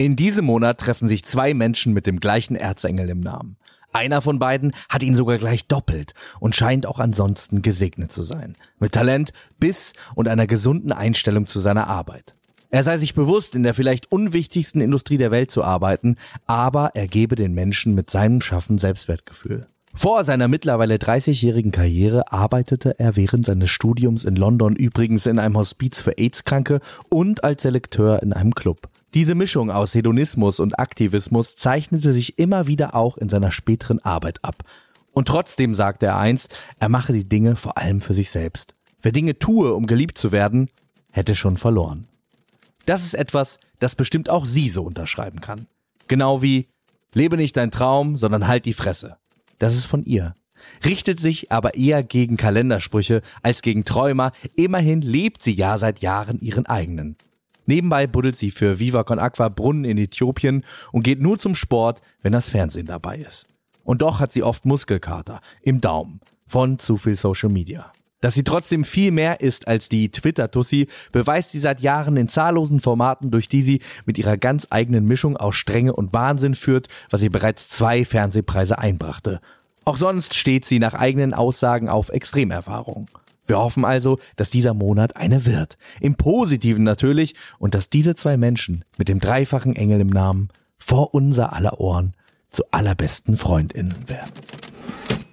In diesem Monat treffen sich zwei Menschen mit dem gleichen Erzengel im Namen. Einer von beiden hat ihn sogar gleich doppelt und scheint auch ansonsten gesegnet zu sein. Mit Talent, Biss und einer gesunden Einstellung zu seiner Arbeit. Er sei sich bewusst, in der vielleicht unwichtigsten Industrie der Welt zu arbeiten, aber er gebe den Menschen mit seinem Schaffen Selbstwertgefühl. Vor seiner mittlerweile 30-jährigen Karriere arbeitete er während seines Studiums in London übrigens in einem Hospiz für AIDS-Kranke und als Selekteur in einem Club. Diese Mischung aus Hedonismus und Aktivismus zeichnete sich immer wieder auch in seiner späteren Arbeit ab. Und trotzdem sagte er einst, er mache die Dinge vor allem für sich selbst. Wer Dinge tue, um geliebt zu werden, hätte schon verloren. Das ist etwas, das bestimmt auch sie so unterschreiben kann. Genau wie, lebe nicht dein Traum, sondern halt die Fresse. Das ist von ihr. Richtet sich aber eher gegen Kalendersprüche als gegen Träumer. Immerhin lebt sie ja seit Jahren ihren eigenen. Nebenbei buddelt sie für Viva Con Aqua Brunnen in Äthiopien und geht nur zum Sport, wenn das Fernsehen dabei ist. Und doch hat sie oft Muskelkater im Daumen von zu viel Social Media. Dass sie trotzdem viel mehr ist als die Twitter-Tussi, beweist sie seit Jahren in zahllosen Formaten, durch die sie mit ihrer ganz eigenen Mischung aus Strenge und Wahnsinn führt, was ihr bereits 2 Fernsehpreise einbrachte. Auch sonst steht sie nach eigenen Aussagen auf Extremerfahrung. Wir hoffen also, dass dieser Monat eine wird. Im Positiven natürlich. Und dass diese zwei Menschen mit dem dreifachen Engel im Namen vor unser aller Ohren zu allerbesten FreundInnen werden.